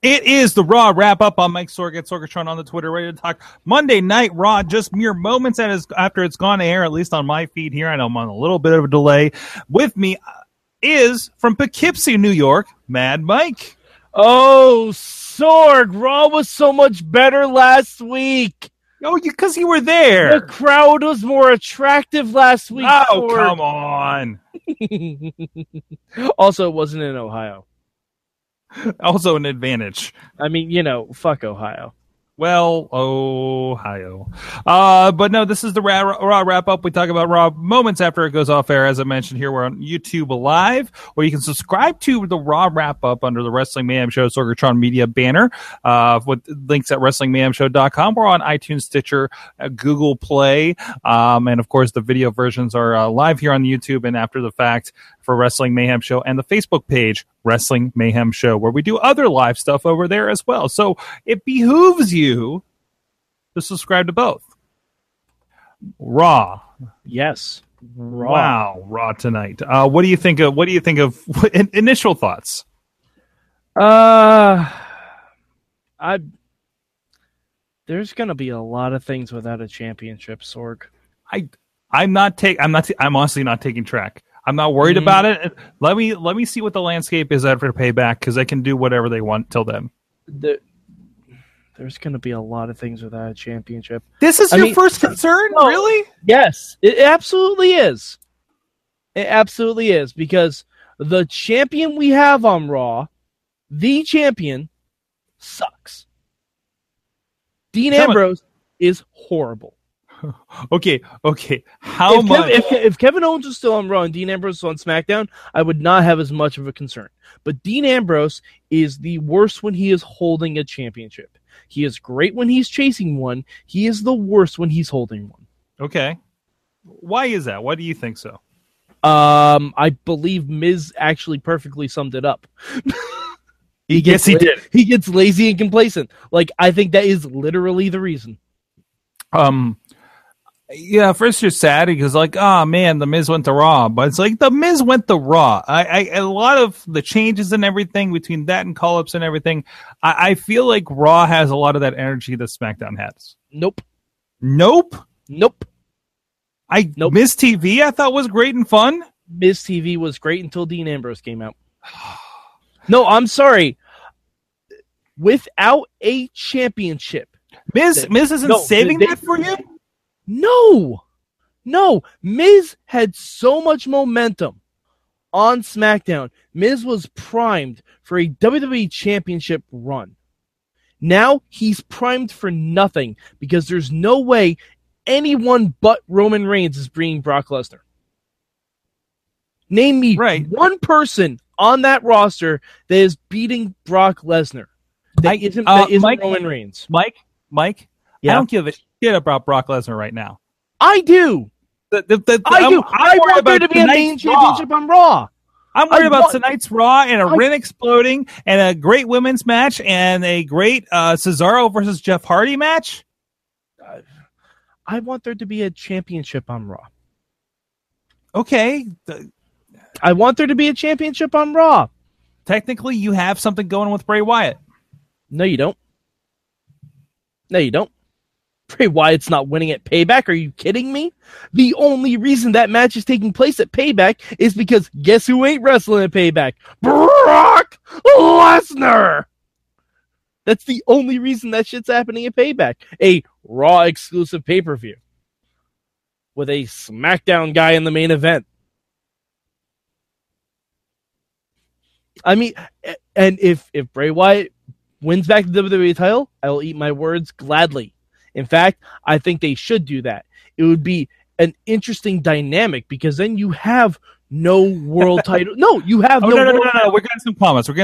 It is the Raw wrap-up on Mike Sorg at Sorgatron on the Twitter, ready to talk Monday Night Raw just mere moments after it's gone to air, at least on my feed here. I know I'm on a little bit of a delay. With me is, from Poughkeepsie, New York, Mad Mike. Oh, Sorg, Raw was so much better last week. Oh, because you were there. The crowd was more attractive last week. Oh, Sorg. Come on. Also, it wasn't in Ohio. Also an advantage. I mean, you know, fuck Ohio. Well, Ohio. But no, this is the Raw wrap-up. We talk about Raw moments after it goes off air. As I mentioned here, we're on YouTube Live, where you can subscribe to the Raw wrap-up under the Wrestling Mayhem Show Sorgatron Media banner with links at WrestlingMayhemShow.com. We're on iTunes, Stitcher, Google Play. And, of course, the video versions are live here on YouTube and after the fact for Wrestling Mayhem Show and the Facebook page, Wrestling Mayhem Show, where we do other live stuff over there as well. So it behooves you to subscribe to both. Raw. Yes. Raw. Wow. Raw tonight. What do you think of, initial thoughts? There's going to be a lot of things without a championship, Sorg. I'm honestly not taking track. I'm not worried about it. Let me see what the landscape is after Payback, because they can do whatever they want till then. There's going to be a lot of things without a championship. This is your first concern? No, really? Yes, it absolutely is. It absolutely is, because the champion we have on Raw, the champion, sucks. Dean Ambrose is horrible. Okay. How much? If Kevin Owens was still on Raw and Dean Ambrose was on SmackDown, I would not have as much of a concern. But Dean Ambrose is the worst when he is holding a championship. He is great when he's chasing one. He is the worst when he's holding one. Okay. Why is that? Why do you think so? I believe Miz actually perfectly summed it up. Yes, he did. He gets lazy and complacent. Like, I think that is literally the reason. Yeah, first you're sad because, like, oh man, the Miz went to Raw, but it's like the Miz went to Raw. A lot of the changes and everything between that and call-ups and everything, I feel like Raw has a lot of that energy that SmackDown has. Nope. Miz TV I thought was great and fun. Miz TV was great until Dean Ambrose came out. No, I'm sorry. Without a championship, Miz isn't saving that for you. No. Miz had so much momentum on SmackDown. Miz was primed for a WWE Championship run. Now he's primed for nothing because there's no way anyone but Roman Reigns is bringing Brock Lesnar. Name me one person on that roster that is beating Brock Lesnar. That isn't Roman Reigns. Mike? Yeah. I don't give a shit about Brock Lesnar right now. I do. I do. I want there to be a main championship on Raw. I'm worried about tonight's Raw and a Rin exploding and a great women's match and a great Cesaro versus Jeff Hardy match. I want there to be a championship on Raw. Okay. I want there to be a championship on Raw. Technically, you have something going with Bray Wyatt. No, you don't. Bray Wyatt's not winning at Payback. Are you kidding me? The only reason that match is taking place at Payback is because guess who ain't wrestling at Payback? Brock Lesnar! That's the only reason that shit's happening at Payback. A Raw exclusive pay-per-view. With a SmackDown guy in the main event. I mean, and if Bray Wyatt wins back the WWE title, I will eat my words gladly. In fact, I think they should do that. It would be an interesting dynamic because then you have no world title. No, we're getting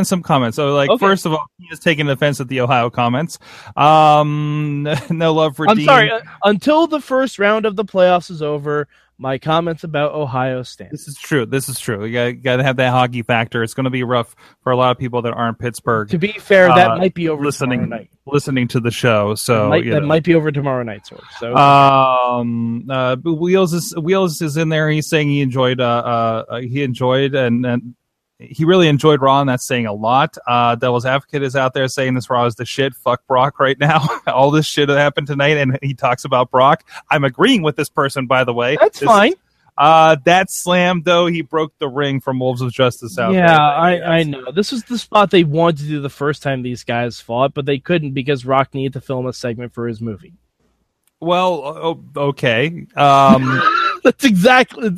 some comments. So, like, okay. First of all, he is taking offense at the Ohio comments. No love for Dean. I'm sorry. Until the first round of the playoffs is over, my comments about Ohio stand. This is true. You got to have that hockey factor. It's going to be rough for a lot of people that aren't Pittsburgh. To be fair, that might be over tomorrow night. Listening to the show, so that might be over tomorrow night. So, Wheels is in there. He's saying he enjoyed, and He really enjoyed Raw, and that's saying a lot. Devil's Advocate is out there saying this Raw is the shit. Fuck Brock right now. All this shit that happened tonight, and he talks about Brock. I'm agreeing with this person, by the way. That's fine. That slam, though, he broke the ring from Wolves of Justice out. Yeah, I know. This was the spot they wanted to do the first time these guys fought, but they couldn't because Rock needed to film a segment for his movie. Well, okay. That's exactly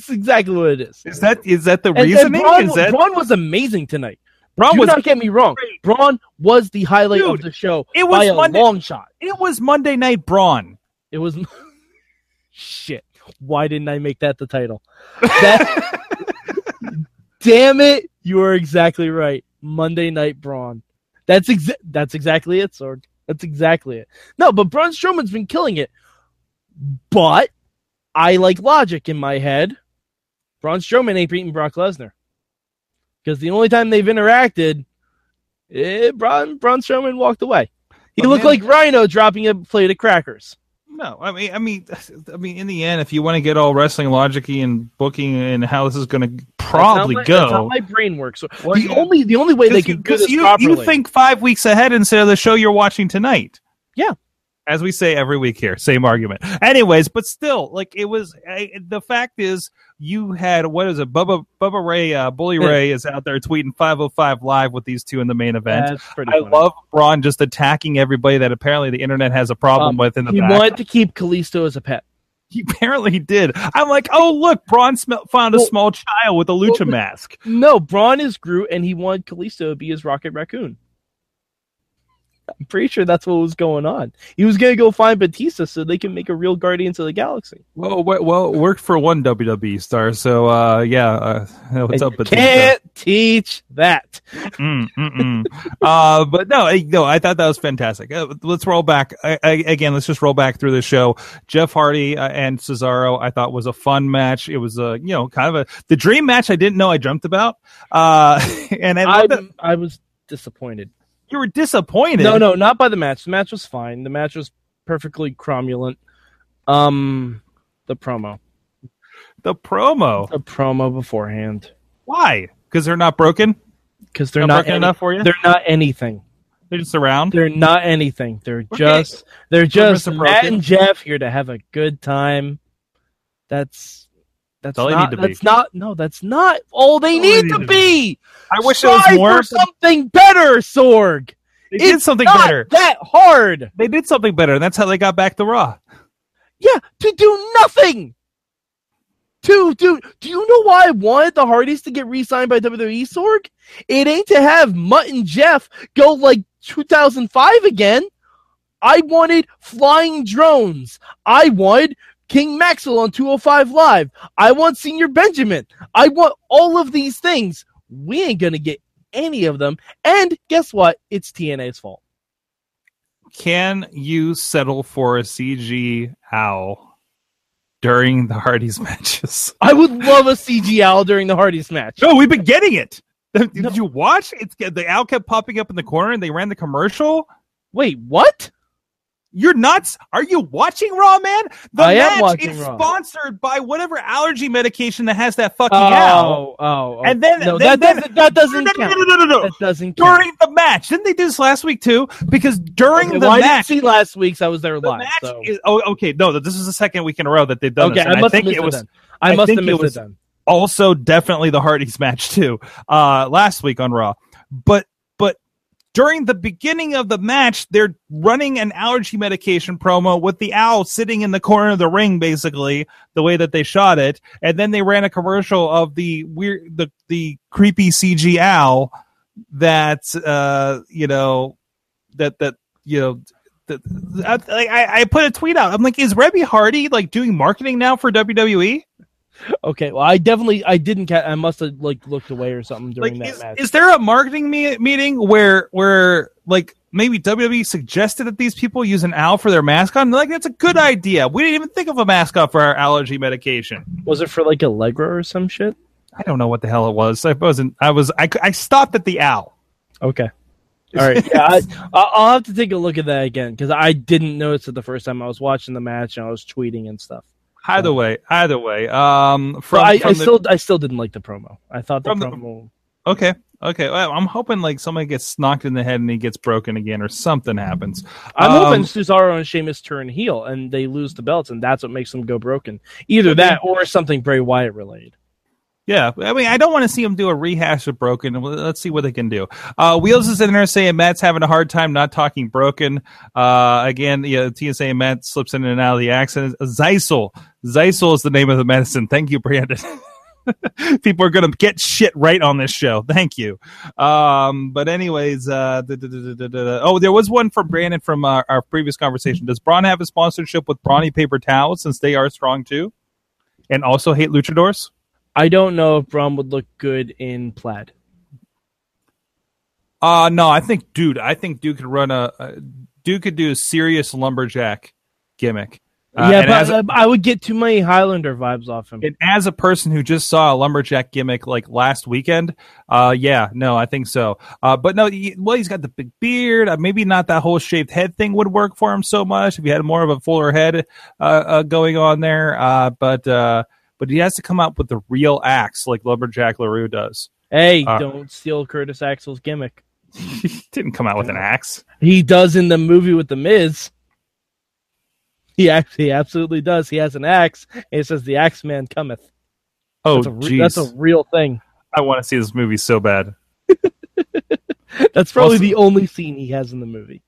what it is. Is that the reasoning? Braun was amazing tonight. Don't get me wrong. Great. Braun was the highlight of the show. It was by a long shot. It was Monday Night Braun. It was shit. Why didn't I make that the title? Damn it! You are exactly right. Monday Night Braun. That's exactly it, Sorg. That's exactly it. No, but Braun Strowman's been killing it. But I like logic in my head. Braun Strowman ain't beating Brock Lesnar because the only time they've interacted, Braun Strowman walked away. He looked like Rhino dropping a plate of crackers. No, I mean, in the end, if you want to get all wrestling logic-y and booking and how this is going to probably go, that's how my brain works. The only way they can do this properly. You think 5 weeks ahead instead of the show you're watching tonight. Yeah, as we say every week here, same argument. Anyways, but still, like it was. The fact is, you had Bubba Ray, Bully Ray is out there tweeting 505 live with these two in the main event. That's pretty funny. Love Braun just attacking everybody that apparently the internet has a problem with. He wanted to keep Kalisto as a pet. He apparently did. I'm like, oh look, Braun found a small child with a lucha mask. No, Braun is Groot, and he wanted Kalisto to be his Rocket Raccoon. I'm pretty sure that's what was going on. He was going to go find Batista so they can make a real Guardians of the Galaxy. Well, it worked for one WWE star, so what's up, Batista? Can't teach that. But no, I thought that was fantastic. Let's roll back. Let's just roll back through the show. Jeff Hardy and Cesaro, I thought, was a fun match. It was kind of the dream match I didn't know I dreamt about. And I was disappointed. You were disappointed. No, not by the match. The match was fine. The match was perfectly cromulent. The promo beforehand. Why? Because they're not broken? Because they're not broken enough for you? They're not anything. They're just around? They're not anything. They're just Matt and Jeff here to have a good time. That's not all they need to be. I wish it was more. Something better, Sorg. They did something better. That hard. They did something better, and that's how they got back to Raw. Yeah, to do nothing. Do you know why I wanted the Hardys to get re-signed by WWE, Sorg? It ain't to have Mutt and Jeff go like 2005 again. I wanted flying drones. I wanted King Maxwell on 205 Live. I want Senior Benjamin. I want all of these things. We ain't going to get any of them. And guess what? It's TNA's fault. Can you settle for a CG owl during the Hardy's matches? I would love a CG owl during the Hardy's match. No, we've been getting it. Did you watch? The owl kept popping up in the corner and they ran the commercial. Wait, what? You're nuts. Are you watching Raw, man? The match is sponsored by whatever allergy medication that has that fucking owl. Oh. And then that doesn't count. No. That doesn't count. During the match. Didn't they do this last week too? Because during the match. I didn't see last week's. I was there live. No, this is the second week in a row that they've done this. I must have missed it then. Also definitely the Hardys match too. Last week on Raw. But during the beginning of the match, they're running an allergy medication promo with the owl sitting in the corner of the ring, basically, the way that they shot it. And then they ran a commercial of the weird, the creepy CG owl I put a tweet out. I'm like, is Rebby Hardy like doing marketing now for WWE? Okay, well, I must have looked away or something during that match. Is there a marketing meeting where maybe WWE suggested that these people use an owl for their mascot? And they're like, that's a good idea. We didn't even think of a mascot for our allergy medication. Was it for Allegra or some shit? I don't know what the hell it was. I stopped at the owl. Okay. All right. Yeah, I'll have to take a look at that again because I didn't notice it the first time I was watching the match and I was tweeting and stuff. Either way, I still didn't like the promo. I thought the promo Okay. Well, I'm hoping like somebody gets knocked in the head and he gets broken again or something happens. I'm hoping Cesaro and Sheamus turn heel and they lose the belts and that's what makes them go broken. Either that or something Bray Wyatt related. Yeah, I mean, I don't want to see them do a rehash of Broken. Let's see what they can do. Wheels is in there saying Matt's having a hard time not talking Broken. Again, yeah, TSA and Matt slips in and out of the accent. Zeisel is the name of the medicine. Thank you, Brandon. People are going to get shit right on this show. Thank you. But anyways, oh, there was one from Brandon from our previous conversation. Does Braun have a sponsorship with Brawny Paper Towels since they are strong too and also hate luchadors? I don't know if Braun would look good in plaid. No, I think Dude could run do a serious lumberjack gimmick. Yeah, but I would get too many Highlander vibes off him. And as a person who just saw a lumberjack gimmick like last weekend, yeah, no, I think so. But no, he's got the big beard. Maybe not that whole shaved head thing would work for him so much if he had more of a fuller head going on there. But he has to come up with the real axe like Lumberjack LaRue does. Hey, don't steal Curtis Axel's gimmick. He didn't come out with an axe. He does in the movie with The Miz. He absolutely does. He has an axe, and it says, "The Axe Man cometh." Oh, jeez. That's a real thing. I want to see this movie so bad. That's probably the only scene he has in the movie.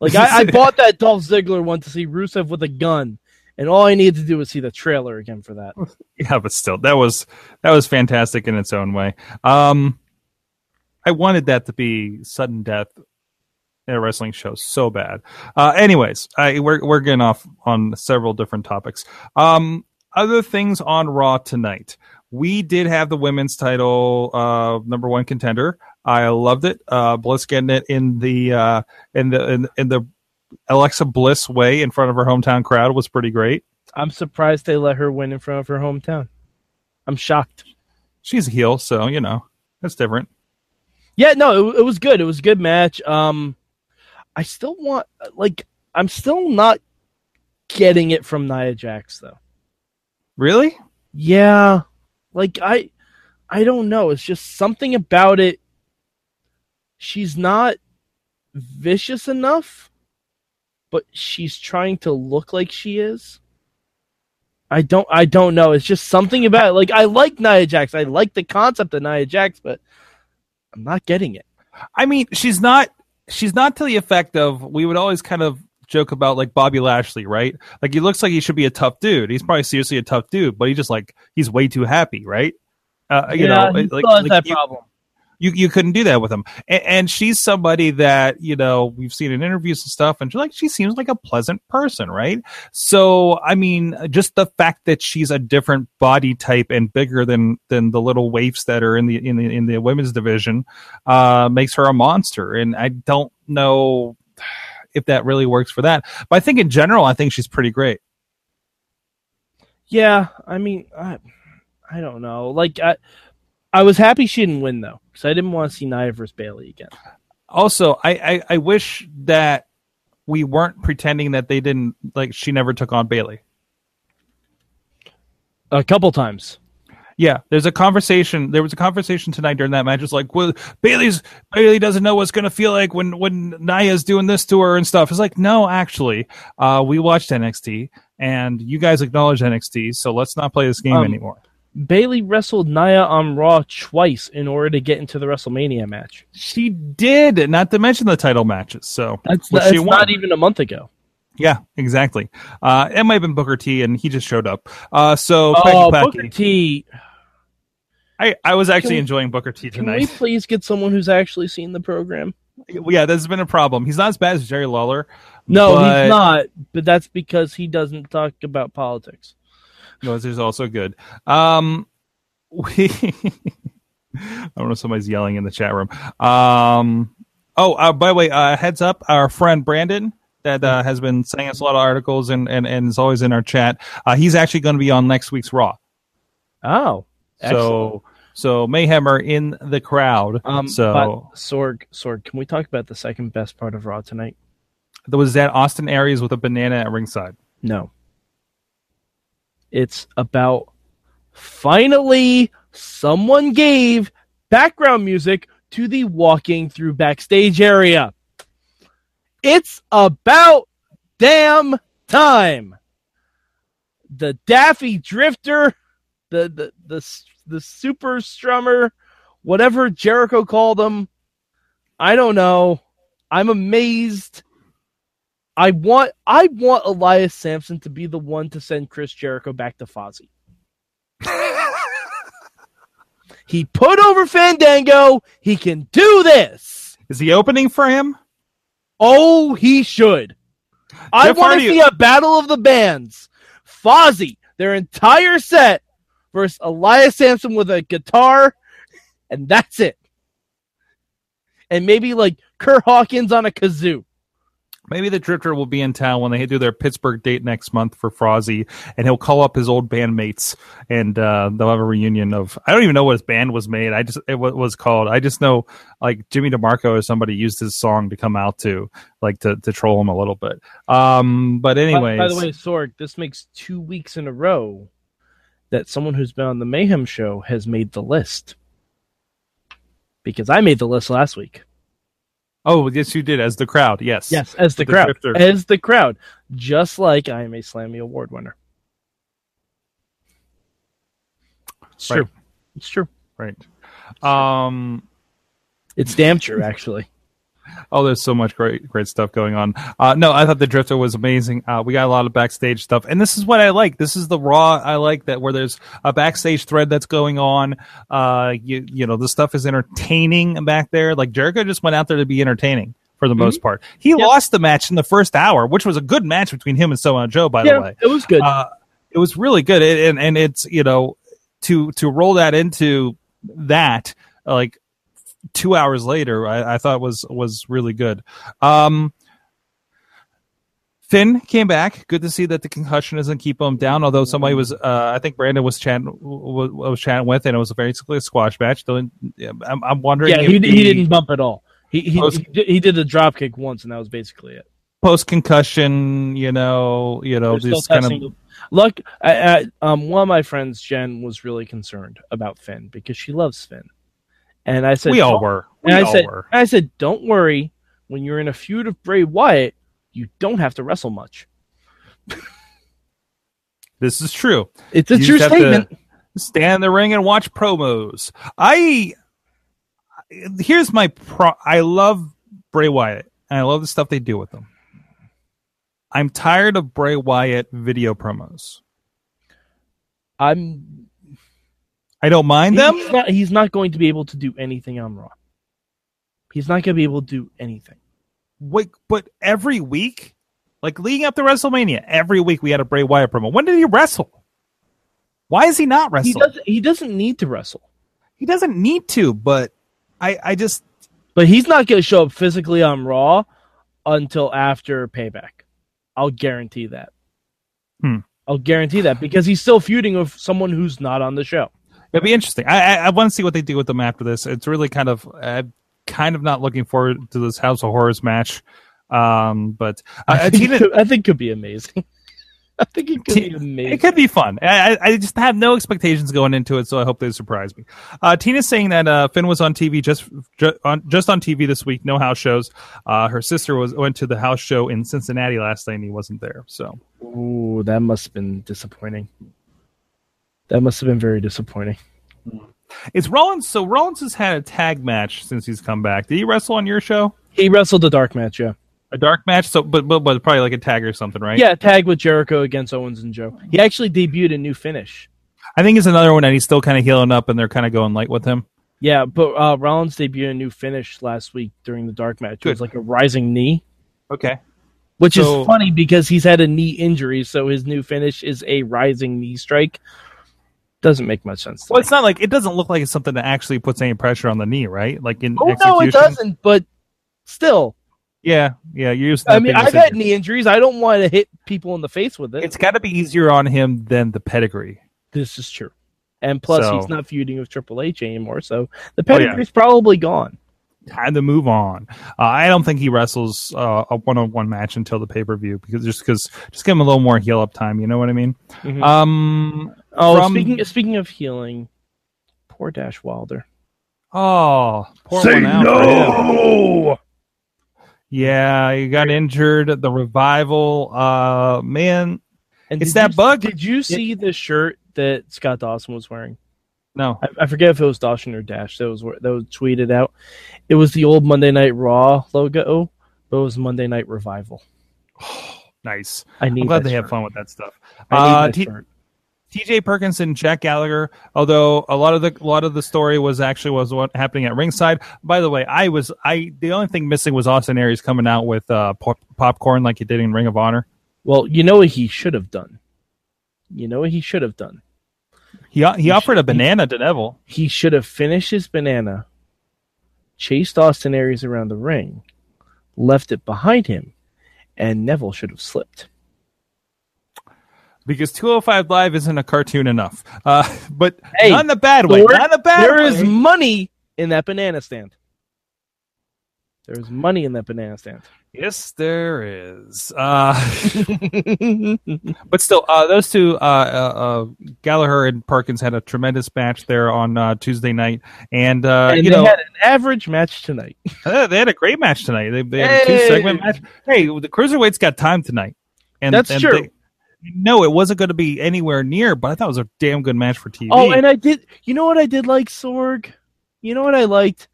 Like, I bought that Dolph Ziggler one to see Rusev with a gun. And all I needed to do was see the trailer again for that. Yeah, but still, that was fantastic in its own way. I wanted that to be sudden death in a wrestling show so bad. Anyways, we're getting off on several different topics. Other things on Raw tonight. We did have the women's title number one contender. I loved it. Bliss getting it in the Alexa Bliss way in front of her hometown crowd was pretty great. I'm surprised they let her win in front of her hometown. I'm shocked. She's a heel, so you know that's different. Yeah, no, it was good. It was a good match. I'm still not getting it from Nia Jax though. Really? Yeah. Like I don't know. It's just something about it. She's not vicious enough. But she's trying to look like she is. I don't know. It's just something about it. Like I like Nia Jax. I like the concept of Nia Jax, but I'm not getting it. I mean, she's not to the effect of we would always kind of joke about like Bobby Lashley, right? Like he looks like he should be a tough dude. He's probably seriously a tough dude, but he's way too happy, right? Problem. You couldn't do that with him. And she's somebody that, you know, we've seen in interviews and stuff. And she seems like a pleasant person, right? So, I mean, just the fact that she's a different body type and bigger than the little waifs that are in the women's division makes her a monster. And I don't know if that really works for that. But I think in general, I think she's pretty great. Yeah, I mean, I don't know. Like, I was happy she didn't win, though, because I didn't want to see Nia versus Bailey again. Also, I wish that we weren't pretending that they didn't, like, she never took on Bailey. A couple times. Yeah, there's a conversation. There was a conversation tonight during that match. It's like, well, Bailey doesn't know what's going to feel like when Nia's doing this to her and stuff. It's like, no, actually, we watched NXT, and you guys acknowledge NXT, so let's not play this game anymore. Bailey wrestled Nia on Raw twice in order to get into the WrestleMania match. She did, not to mention the title matches. So that's not even a month ago. Yeah, exactly. It might have been Booker T, and he just showed up. Booker T. I was actually enjoying Booker T tonight. Can we please get someone who's actually seen the program? Yeah, that's been a problem. He's not as bad as Jerry Lawler. No, he's not. But that's because he doesn't talk about politics. No, there's also good. I don't know if somebody's yelling in the chat room. By the way, heads up, our friend Brandon that has been sending us a lot of articles and is always in our chat. He's actually going to be on next week's Raw. Oh, excellent. So Mayhem are in the crowd. Sorg, can we talk about the second best part of Raw tonight? Was that Austin Aries with a banana at ringside? No. It's about finally someone gave background music to the walking through backstage area. It's about damn time. The Daffy Drifter, the Super Strummer, whatever Jericho called him, I don't know. I'm amazed. I want Elias Sampson to be the one to send Chris Jericho back to Fozzy. He put over Fandango. He can do this. Is he opening for him? Oh, he should. Jeff I want to see a battle of the bands. Fozzy, their entire set, versus Elias Sampson with a guitar, and that's it. And maybe like Curt Hawkins on a kazoo. Maybe the Drifter will be in town when they do their Pittsburgh date next month for Fozzy, and he'll call up his old bandmates, and they'll have a reunion of... I don't even know what his band was made. It was called. I just know like Jimmy DeMarco or somebody used his song to come out to, like to troll him a little bit. But anyways... By the way, Sorg, this makes 2 weeks in a row that someone who's been on the Mayhem Show has made the list. Because I made the list last week. Oh, yes, you did, as the crowd, yes. Yes, as the crowd. Drifter. As the crowd. Just like I am a Slammy Award winner. It's right. True. It's true. Right. It's damn true, actually. Oh, there's so much great stuff going on. No, I thought the Drifter was amazing. We got a lot of backstage stuff, and this is what I like. This is the Raw I like, that where there's a backstage thread that's going on. You know, the stuff is entertaining back there. Like Jericho just went out there to be entertaining for the most part. He lost the match in the first hour, which was a good match between him and Samoa Joe. By the way, it was good. It was really good, and it's, you know, to roll that into that, like, 2 hours later, I thought was really good. Finn came back. Good to see that the concussion doesn't keep him down. Although somebody was, I think Brandon was chatting with, and it was basically a squash match. I'm wondering. Yeah, he didn't bump at all. He did a drop kick once, and that was basically it. Post concussion, you know, just kind of look. One of my friends, Jen, was really concerned about Finn because she loves Finn. And I said, I said, don't worry. When you're in a feud of Bray Wyatt, you don't have to wrestle much. This is true. It's a true statement. Stand in the ring and watch promos. I love Bray Wyatt, and I love the stuff they do with him. I'm tired of Bray Wyatt video promos. I don't mind them. He's not going to be able to do anything on Raw. He's not going to be able to do anything. Wait, but every week, like leading up to WrestleMania, every week we had a Bray Wyatt promo. When did he wrestle? Why is he not wrestling? He doesn't need to wrestle. He doesn't need to, but I just... But he's not going to show up physically on Raw until after Payback. I'll guarantee that. I'll guarantee that, because he's still feuding with someone who's not on the show. It'd be interesting. I want to see what they do with them after this. It's really I'm not looking forward to this House of Horrors match. But I think it could be amazing. I think it could be amazing. It could be fun. I just have no expectations going into it, so I hope they surprise me. Tina's saying that Finn was on TV just on TV this week. No house shows. Her sister went to the house show in Cincinnati last night, and he wasn't there. So, ooh, that must have been disappointing. That must have been very disappointing. It's Rollins. So Rollins has had a tag match since he's come back. Did he wrestle on your show? He wrestled a dark match, yeah. A dark match? So, but probably like a tag or something, right? Yeah, a tag with Jericho against Owens and Joe. He actually debuted a new finish. I think it's another one that he's still kind of healing up, and they're kind of going light with him. Yeah, but Rollins debuted a new finish last week during the dark match. Good. It was like a rising knee. Okay. Which is funny because he's had a knee injury, so his new finish is a rising knee strike. Doesn't make much sense. Well, it's not like, it doesn't look like it's something that actually puts any pressure on the knee, right? Like in execution. No, it doesn't. But still, yeah. I've had knee injuries. I don't want to hit people in the face with it. It's got to be easier on him than the pedigree. This is true. And plus, he's not feuding with Triple H anymore, so the pedigree's probably gone. Time to move on. I don't think he wrestles a one-on-one match until the pay-per-view because give him a little more heal-up time. You know what I mean? Mm-hmm. Speaking of healing, poor Dash Wilder. Oh, poor Say one out no! Yeah, he got injured at the Revival. Man, and it's that bug. Did you see the shirt that Scott Dawson was wearing? No. I forget if it was Dawson or Dash that was tweeted out. It was the old Monday Night Raw logo, but it was Monday Night Revival. Oh, nice. I'm glad they have fun with that stuff. TJ Perkins and Jack Gallagher, although a lot of the story was what happening at ringside. By the way, the only thing missing was Austin Aries coming out with popcorn like he did in Ring of Honor. Well, you know what he should have done. He offered a banana to Neville. He should have finished his banana, chased Austin Aries around the ring, left it behind him, and Neville should have slipped. Because 205 Live isn't a cartoon enough. But hey, not in a bad way. Not a bad way. There is money in that banana stand. Yes, there is. But still, those two, Gallagher and Perkins, had a tremendous match there on Tuesday night. And they had an average match tonight. They had a great match tonight. They had a two-segment match. Hey, the Cruiserweights got time tonight. That's true. No, it wasn't going to be anywhere near, but I thought it was a damn good match for TV. Oh, and you know what I did like, Sorg? You know what I liked?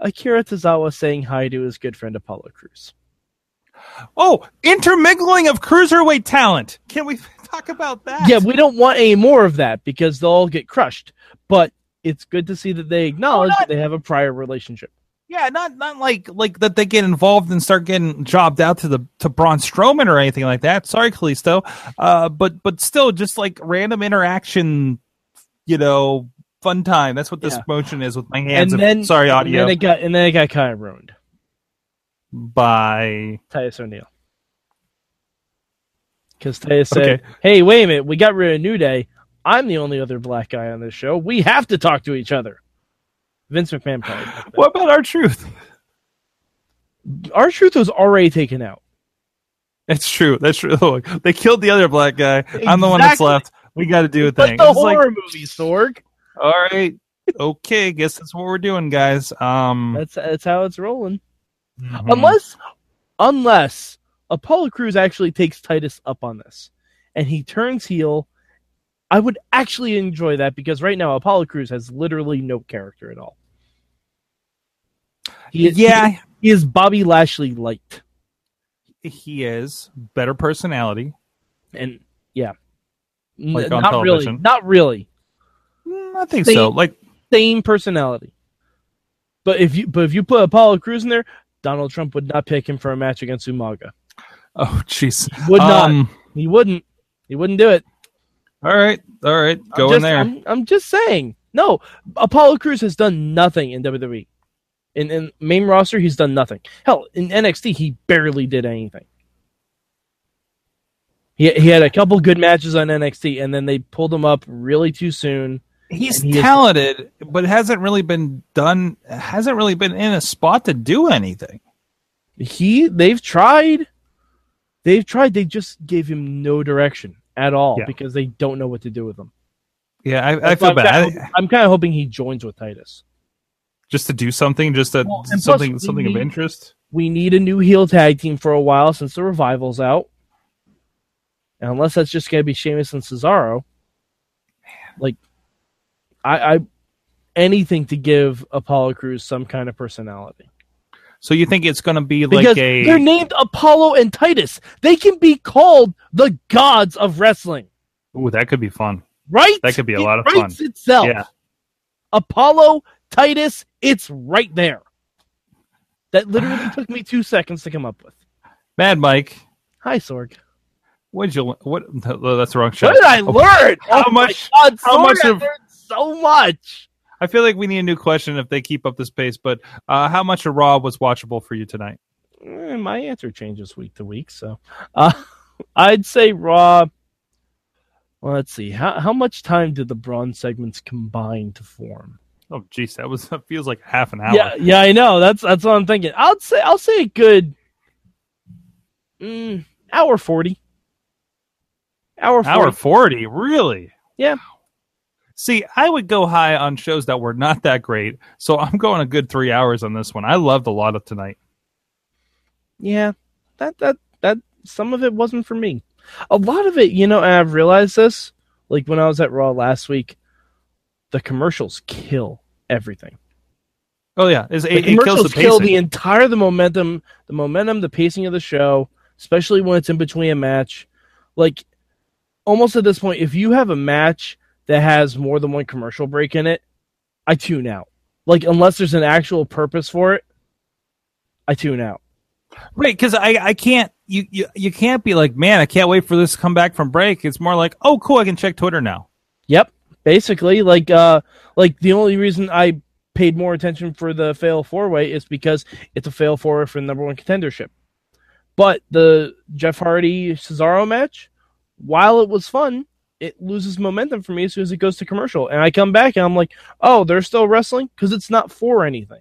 Akira Tozawa saying hi to his good friend Apollo Crews. Oh, intermingling of cruiserweight talent. Can we talk about that? Yeah, we don't want any more of that because they'll all get crushed. But it's good to see that they acknowledge that they have a prior relationship. Yeah, not like that they get involved and start getting jobbed out to Braun Strowman or anything like that. Sorry, Kalisto, but still just like random interaction, fun time. That's what this motion is with my hands. Sorry, audio. And then it got kind of ruined by Titus O'Neil because Titus said, "Hey, wait a minute, we got rid of New Day. I'm the only other black guy on this show. We have to talk to each other." Vince McMahon probably. What about R-Truth? R-Truth was already taken out. That's true. Look, they killed the other black guy. Exactly. I'm the one that's left. We got to do a thing. But the horror movie, Sorg. All right. Okay. Guess that's what we're doing, guys. That's how it's rolling. Mm-hmm. Unless Apollo Crews actually takes Titus up on this, and he turns heel. I would actually enjoy that because right now Apollo Crews has literally no character at all. He is Bobby Lashley light. He is better personality, and like on television. Not really. I think so. Like same personality. But if you put Apollo Crews in there, Donald Trump would not pick him for a match against Umaga. Oh, jeez, would not. He wouldn't. He wouldn't do it. All right. Go in there. I'm just saying. No, Apollo Crews has done nothing in WWE. In main roster, he's done nothing. Hell, in NXT, he barely did anything. He had a couple good matches on NXT, and then they pulled him up really too soon. He's talented, but hasn't really been in a spot to do anything. They've tried. They just gave him no direction at all because they don't know what to do with him. Yeah, I feel bad. I'm kind of hoping he joins with Titus. Just to do something? Something of interest? We need a new heel tag team for a while since the Revival's out. And unless that's just going to be Sheamus and Cesaro. Man. Like, I anything to give Apollo Crews some kind of personality. So you think it's going to be like they're named Apollo and Titus. They can be called the gods of wrestling. Ooh, that could be fun. Right? That could be a lot of fun. It itself. Yeah. Apollo, Titus, it's right there. That literally took me 2 seconds to come up with. Mad Mike. Hi, Sorg. That's the wrong shot. What did I learn? How much I learned so much. I feel like we need a new question if they keep up this pace, but how much of Raw was watchable for you tonight? My answer changes week to week, so I'd say Raw. Well, let's see. How much time did the Braun segments combine to form? Oh, geez, that feels like half an hour. Yeah, I know. That's what I'm thinking. I'll say a good hour 40. Really? Yeah. See, I would go high on shows that were not that great, so I'm going a good 3 hours on this one. I loved a lot of tonight. Yeah, that some of it wasn't for me. A lot of it, you know, and I've realized this, like when I was at Raw last week, the commercials kill everything. Oh yeah, the commercials kill the momentum, the pacing of the show, especially when it's in between a match. Like almost at this point, if you have a match that has more than one commercial break in it, I tune out. Like, unless there's an actual purpose for it, I tune out. Right, because I can't, you can't be like, man, I can't wait for this to come back from break. It's more like, oh, cool, I can check Twitter now. Yep, basically. Like the only reason I paid more attention for the fail four-way is because it's a fail four-way for the number one contendership. But the Jeff Hardy-Cesaro match, while it was fun, it loses momentum for me as soon as it goes to commercial. And I come back and I'm like, oh, they're still wrestling? Because it's not for anything.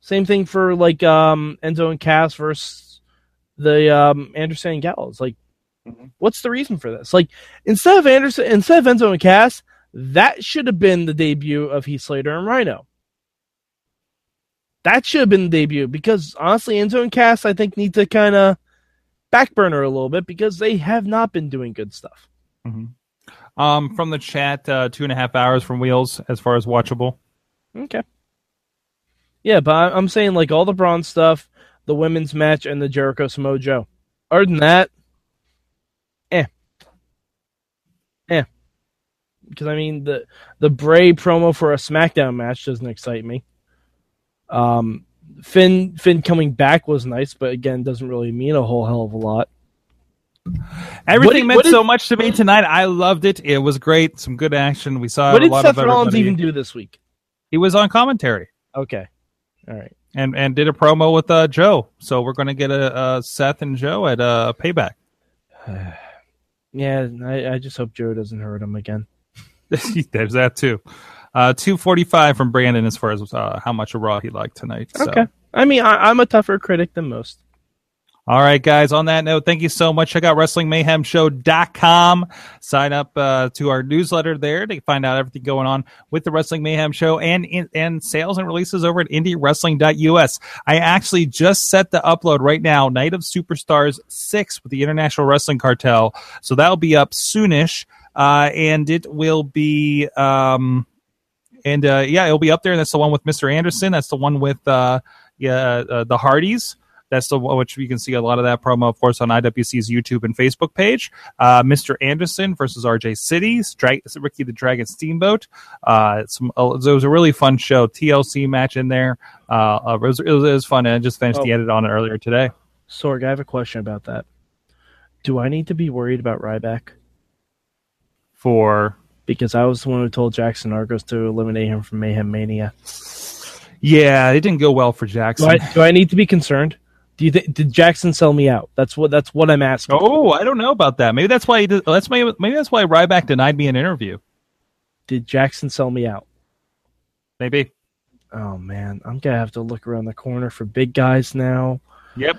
Same thing for like Enzo and Cass versus the Anderson and Gallows. Like, what's the reason for this? Like, instead of Enzo and Cass, that should have been the debut of Heath Slater and Rhino. That should have been the debut, because honestly, Enzo and Cass, I think, need to kind of backburner a little bit because they have not been doing good stuff. Mm-hmm. From the chat, 2.5 hours from Wheels as far as watchable. Okay. Yeah, but I'm saying like all the Braun stuff, the women's match, and the Jericho Samoa Joe. Other than that, eh. Because I mean the Bray promo for a SmackDown match doesn't excite me. Finn coming back was nice, but again, doesn't really mean a whole hell of a lot. Everything meant so much to me tonight. I loved it. It was great. Some good action. We saw a lot of. What did Seth Rollins even do this week? He was on commentary. Okay, all right, and did a promo with Joe. So we're going to get a Seth and Joe at Payback. Yeah, I just hope Joe doesn't hurt him again. There's that too. 2:45 from Brandon as far as how much of Raw he liked tonight. So. Okay, I mean I'm a tougher critic than most. All right, guys, on that note, thank you so much. Check out WrestlingMayhemShow.com. Sign up to our newsletter there to find out everything going on with the Wrestling Mayhem Show and sales and releases over at IndieWrestling.us. I actually just set to upload right now Night of Superstars 6 with the International Wrestling Cartel. So that'll be up soonish, and it will be... it'll be up there. That's the one with Mr. Anderson. That's the one with the Hardys. That's the one which you can see a lot of that promo, of course, on IWC's YouTube and Facebook page. Mr. Anderson versus RJ City, Ricky the Dragon Steamboat. It was a really fun show. TLC match in there. It was fun, and I just finished the edit on it earlier today. Sorg, I have a question about that. Do I need to be worried about Ryback? Because I was the one who told Jackson Argos to eliminate him from Mayhem Mania. Yeah, it didn't go well for Jackson. Do I need to be concerned? Did Jackson sell me out? That's what I'm asking. Oh, I don't know about that. Maybe that's why maybe that's why Ryback denied me an interview. Did Jackson sell me out? Maybe. Oh man, I'm gonna have to look around the corner for big guys now. Yep.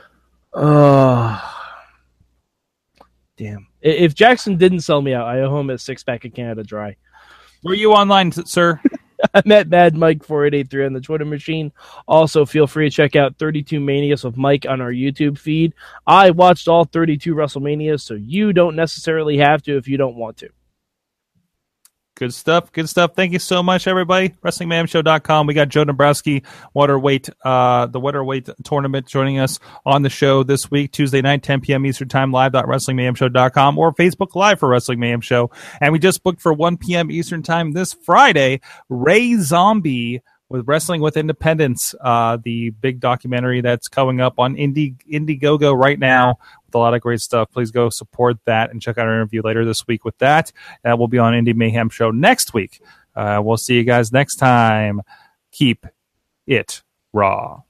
Damn. If Jackson didn't sell me out, I owe him a 6-pack of Canada Dry. Were you online, sir? I'm at MadMike4883 on the Twitter machine. Also, feel free to check out 32 Manias with Mike on our YouTube feed. I watched all 32 WrestleManias, so you don't necessarily have to if you don't want to. Good stuff. Good stuff. Thank you so much, everybody. WrestlingMayhemShow.com. We got Joe Dombrowski, the Waterweight Tournament, joining us on the show this week, Tuesday night, 10 p.m. Eastern Time, live.WrestlingMayhemShow.com or Facebook Live for Wrestling Mayhem Show. And we just booked for 1 p.m. Eastern Time this Friday, Ray Zombie with Wrestling with Independence, the big documentary that's coming up on Indiegogo right now. A lot of great stuff. Please go support that and check out our interview later this week with that. That will be on Indie Mayhem Show next week. We'll see you guys next time. Keep it raw.